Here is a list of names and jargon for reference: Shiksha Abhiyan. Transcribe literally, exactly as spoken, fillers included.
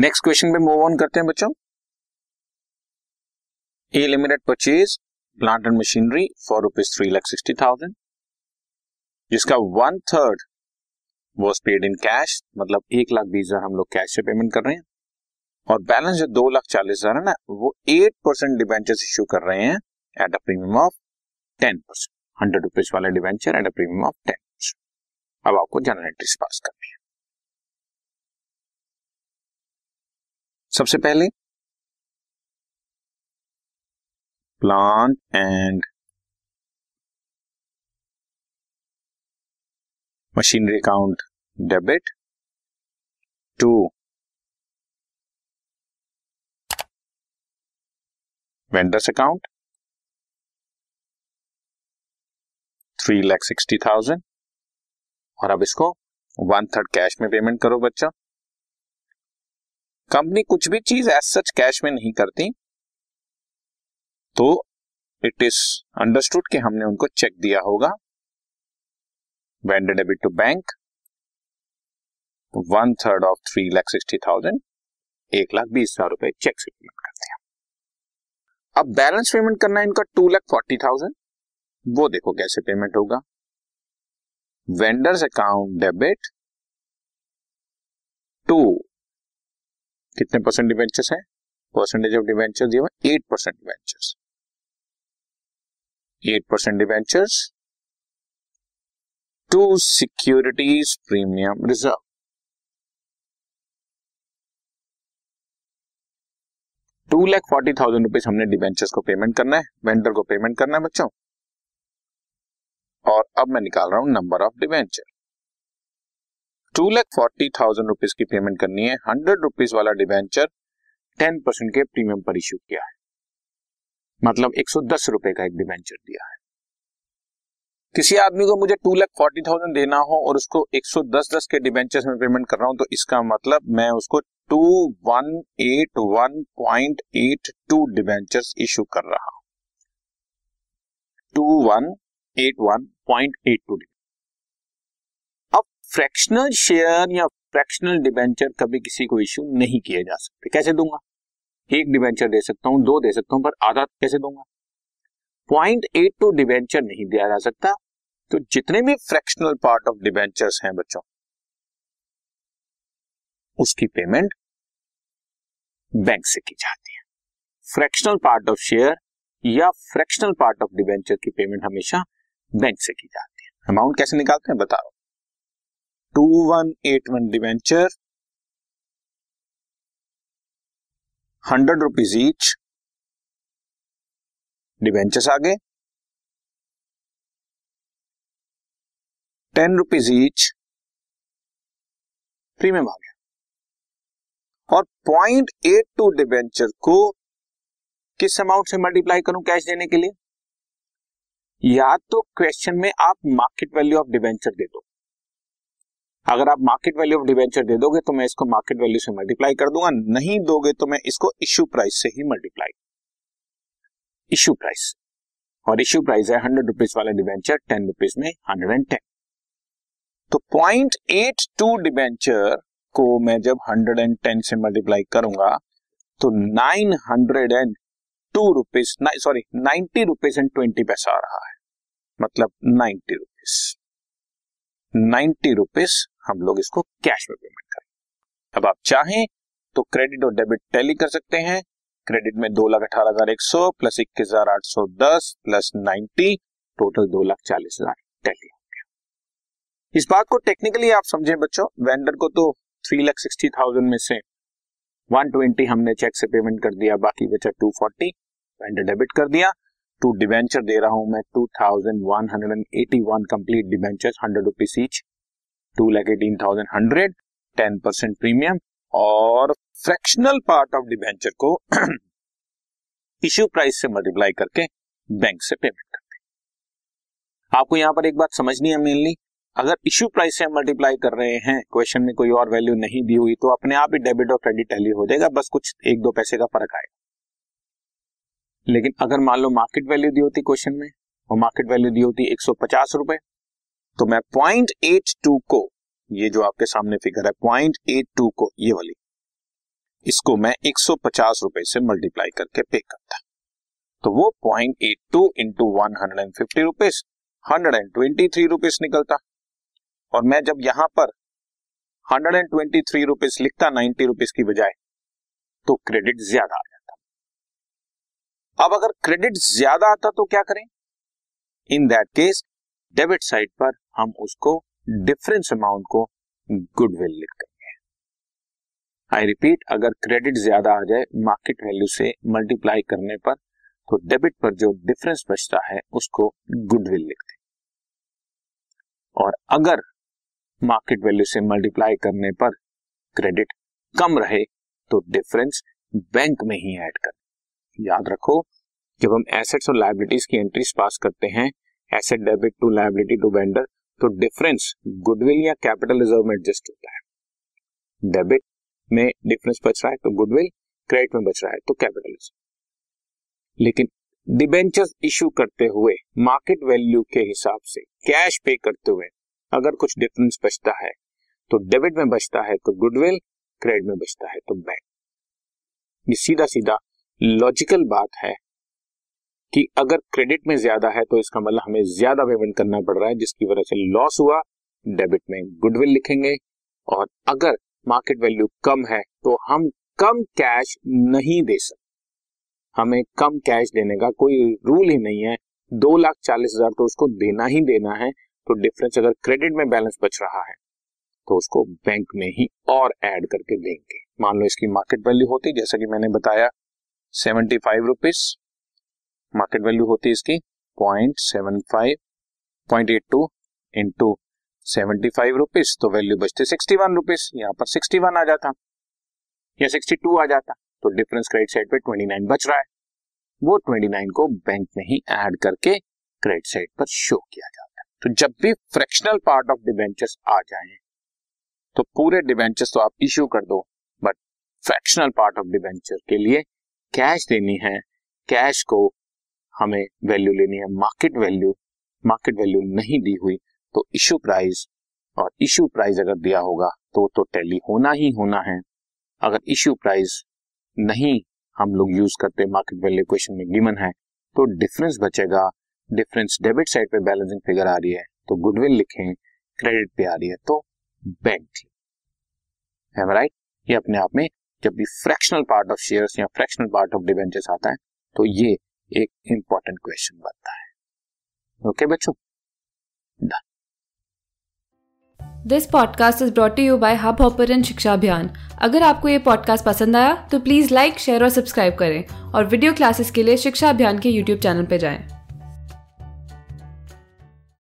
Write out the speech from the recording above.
Next question पे move on करते हैं बच्चों। ए limited purchase plant and machinery for rupees three lakh sixty thousand जिसका one third was paid in cash, मतलब एक लाख बीस हजार हम लोग कैश से पेमेंट कर रहे हैं और बैलेंस जो दो लाख चालीस हजार है ना वो एट परसेंट डिवेंचर्स इश्यू कर रहे हैं at a premium of ten percent hundred rupees वाला debenture at a premium of ten percent अब आपको जनरल एंट्रीज पास करनी है। सबसे पहले plant and machinery account debit to vendors account three lakh sixty thousand और अब इसको वन थर्ड कैश में पेमेंट करो बच्चा। कंपनी कुछ भी चीज एज सच कैश में नहीं करती तो इट इज अंडरस्टूड कि हमने उनको चेक दिया होगा। Vendor debit to bank one third of three lakh sixty thousand एक लाख बीस हजार रुपए चेक से पेमेंट करते हैं। अब बैलेंस पेमेंट करना है इनका टू लाख फोर्टी थाउजेंड, वो देखो कैसे पेमेंट होगा। वेंडर्स अकाउंट डेबिट टू कितने परसेंट डिवेंचर्स है, परसेंटेज ऑफ डिवेंचर्स दिया हुआ eight percent debentures eight percent debentures to securities premium reserve. Two lakh forty thousand rupees हमने डिवेंचर्स को पेमेंट करना है, वेंडर को पेमेंट करना है बच्चों और अब मैं निकाल रहा हूं number of debenture. Two lakh forty thousand rupees की पेमेंट करनी है, हंड्रेड रुपीज वाला डिवेंचर टेन परसेंट के प्रीमियम पर इश्यू किया है, मतलब एक सौ दस रुपए का एक डिवेंचर दिया है। किसी आदमी को मुझे टू लैख फोर्टी थाउजेंड देना हो और उसको एक सौ दस दस के डिवेंचर्स में पेमेंट कर रहा हूं तो इसका मतलब मैं उसको two one eight one point eight two debentures issue कर रहा हूं, two one eight one point eight two. Fractional share या फ्रैक्शनल डिबेंचर कभी किसी को इश्यू नहीं किए जा सकते। कैसे दूंगा, एक डिबेंचर दे सकता हूं, दो दे सकता हूं, पर आधा कैसे दूंगा। पॉइंट एट टू डिबेंचर नहीं दिया जा सकता, तो जितने भी फ्रैक्शनल पार्ट ऑफ डिबेंचर्स हैं बच्चों उसकी पेमेंट बैंक से की जाती है। फ्रैक्शनल पार्ट ऑफ शेयर या फ्रैक्शनल पार्ट ऑफ डिबेंचर की पेमेंट हमेशा बैंक से की जाती है। अमाउंट कैसे निकालते हैं बता रहा हूं, two one eight one debenture hundred rupees each debentures आ गए, टेन रुपीज ईच प्रीमियम आ गया और पॉइंट एट टू डिवेंचर को किस अमाउंट से मल्टीप्लाई करूं कैश देने के लिए, या तो क्वेश्चन में आप मार्केट वैल्यू ऑफ डिवेंचर दे दो। अगर आप मार्केट वैल्यू ऑफ डिवेंचर दे दोगे तो मैं इसको मार्केट वैल्यू से मल्टीप्लाई कर दूंगा, नहीं दोगे तो मैं इसको इश्यू प्राइस से ही मल्टीप्लाई, इश्यू प्राइस, और इश्यू प्राइस है हंड्रेड रुपीज वाला डिवेंचर टेन रुपीज में हंड्रेड एंड टेन, तो पॉइंट एट टू डिवेंचर को मैं जब हंड्रेड एंड टेन से मल्टीप्लाई करूंगा तो nine hundred and two rupees sorry ninety rupees and twenty paisa आ रहा है, मतलब नाइन्टी रुपीज नाइन्टी रुपीज हम लोग इसको कैश में पेमेंट करें। अब आप चाहें तो क्रेडिट और डेबिट टैली कर सकते हैं। क्रेडिट में दो लाख अठारह हजार एक सौ प्लस इक्कीस हजार आठ सौ दस प्लस नाइन्टी, टोटल दो लाख चालीस हजार टैली हो गया। इस बात को टेक्निकली आप समझें बच्चों, वेंडर को तो थ्री लाख सिक्सटी थाउजेंड में से वन ट्वेंटी हमने चेक से पेमेंट कर दिया, बाकी बचा टू फोर्टी वेंडर डेबिट कर दिया। टू डिवेंचर दे रहा हूं मैं two thousand one hundred eighty one complete debentures hundred rupees each, two lakh eighteen thousand hundred, ten percent premium और फ्रैक्शनल पार्ट ऑफ डिवेंचर को इश्यू प्राइस से मल्टीप्लाई करके bank से पेमेंट करते हैं। आपको यहां पर एक बात समझनी है मेनली, अगर इश्यू प्राइस से मल्टीप्लाई कर रहे हैं, क्वेश्चन में कोई और वैल्यू नहीं दी हुई, तो अपने आप ही डेबिट और क्रेडिट टैली हो जाएगा, बस कुछ एक दो पैसे का फर्क आएगा। लेकिन अगर मान लो मार्केट वैल्यू दी होती क्वेश्चन में और मार्केट वैल्यू दी होती एक सौ पचास रुपए, तो मैं पॉइंट एट टू को, ये जो आपके सामने फिगर है पॉइंट एट टू को, ये वाली इसको मैं एक सौ पचास रुपए से मल्टीप्लाई करके पे करता, तो वो पॉइंट एट टू इंटू एक सौ पचास रुपीस एक सौ तेईस रुपीस निकलता। और मैं जब यहां पर एक सौ तेईस रुपीस लिखता नब्बे रुपीस की बजाय, तो क्रेडिट ज्यादा आ जाता। अब अगर क्रेडिट ज्यादा आता तो क्या करें? In that case debit side पर हम उसको डिफरेंस अमाउंट को गुडविल लिख देंगे। आई रिपीट, अगर क्रेडिट ज्यादा आ जाए मार्केट वैल्यू से मल्टीप्लाई करने पर, तो डेबिट पर जो डिफरेंस बचता है उसको गुडविल लिख दें। और अगर मार्केट वैल्यू से मल्टीप्लाई करने पर क्रेडिट कम रहे, तो डिफरेंस बैंक में ही ऐड करें। याद रखो, जब हम एसेट्स और लायबिलिटीज की एंट्रीज पास करते हैं, asset debit to liability to vendor, तो डिफरेंस गुडविल या कैपिटल रिजर्व में एडजस्ट होता है। डेबिट में डिफरेंस बच रहा है तो गुडविल, क्रेडिट में बच रहा है तो कैपिटल रिजर्व। लेकिन डिबेंचर्स इशू करते हुए मार्केट वैल्यू के हिसाब से कैश पे करते हुए अगर कुछ डिफरेंस बचता है, तो डेबिट में बचता है तो गुडविल, क्रेडिट में बचता है तो बैंक। ये सीधा सीधा लॉजिकल बात है कि अगर क्रेडिट में ज्यादा है तो इसका मतलब हमें ज्यादा पेमेंट करना पड़ रहा है, जिसकी वजह से लॉस हुआ, डेबिट में गुडविल लिखेंगे। और अगर मार्केट वैल्यू कम है तो हम कम कैश नहीं दे सकते, हमें कम कैश देने का कोई रूल ही नहीं है। दो लाख चालीस हजार तो उसको देना ही देना है, तो डिफरेंस अगर क्रेडिट में बैलेंस बच रहा है तो उसको बैंक में ही और एड करके देंगे। मान लो इसकी मार्केट वैल्यू होती, जैसा कि मैंने बताया, seventy five rupees market value होती है इसकी, point seven five point eight two into पचहत्तर रुपीस, तो वैल्यू बचते इकसठ रुपीस, यहाँ पर इकसठ आ जाता या बासठ आ जाता, तो डिफरेंस क्रेडिट साइड पे उनतीस बच रहा है, वो उनतीस को बैंक में ही ऐड करके क्रेडिट साइड पर शो किया जाता है। तो जब भी फ्रैक्शनल पार्ट ऑफ डिबेंचर्स आ जाए, तो पूरे डिबेंचर्स तो आप इश्यू कर दो, but fractional part of debenture के लिए कैश देनी है, कैश को हमें वैल्यू लेनी है मार्केट वैल्यू, मार्केट वैल्यू नहीं दी हुई तो इशू प्राइस, और इशू प्राइस अगर दिया होगा तो तो टैली होना ही होना है। अगर इशू प्राइस नहीं हम लोग यूज करते, मार्केट वैल्यू इक्वेशन में गिवन है, तो डिफरेंस बचेगा। डिफरेंस डेबिट साइड पे बैलेंसिंग फिगर आ रही है तो गुडविल लिखें, क्रेडिट पे आ रही है तो बैंक। M right? ये अपने आप में जब भी फ्रैक्शनल पार्ट ऑफ शेयर्स या फ्रैक्शनल पार्ट ऑफ डिबेंचर्स आता है तो ये एक इंपॉर्टेंट क्वेश्चन बनता है। ओके बच्चों, this podcast is brought you by Hubhopper and Shiksha Abhiyan. अगर आपको ये पॉडकास्ट पसंद आया तो प्लीज लाइक, शेयर और सब्सक्राइब करें, और वीडियो क्लासेस के लिए शिक्षा अभियान के यूट्यूब चैनल पर जाएं।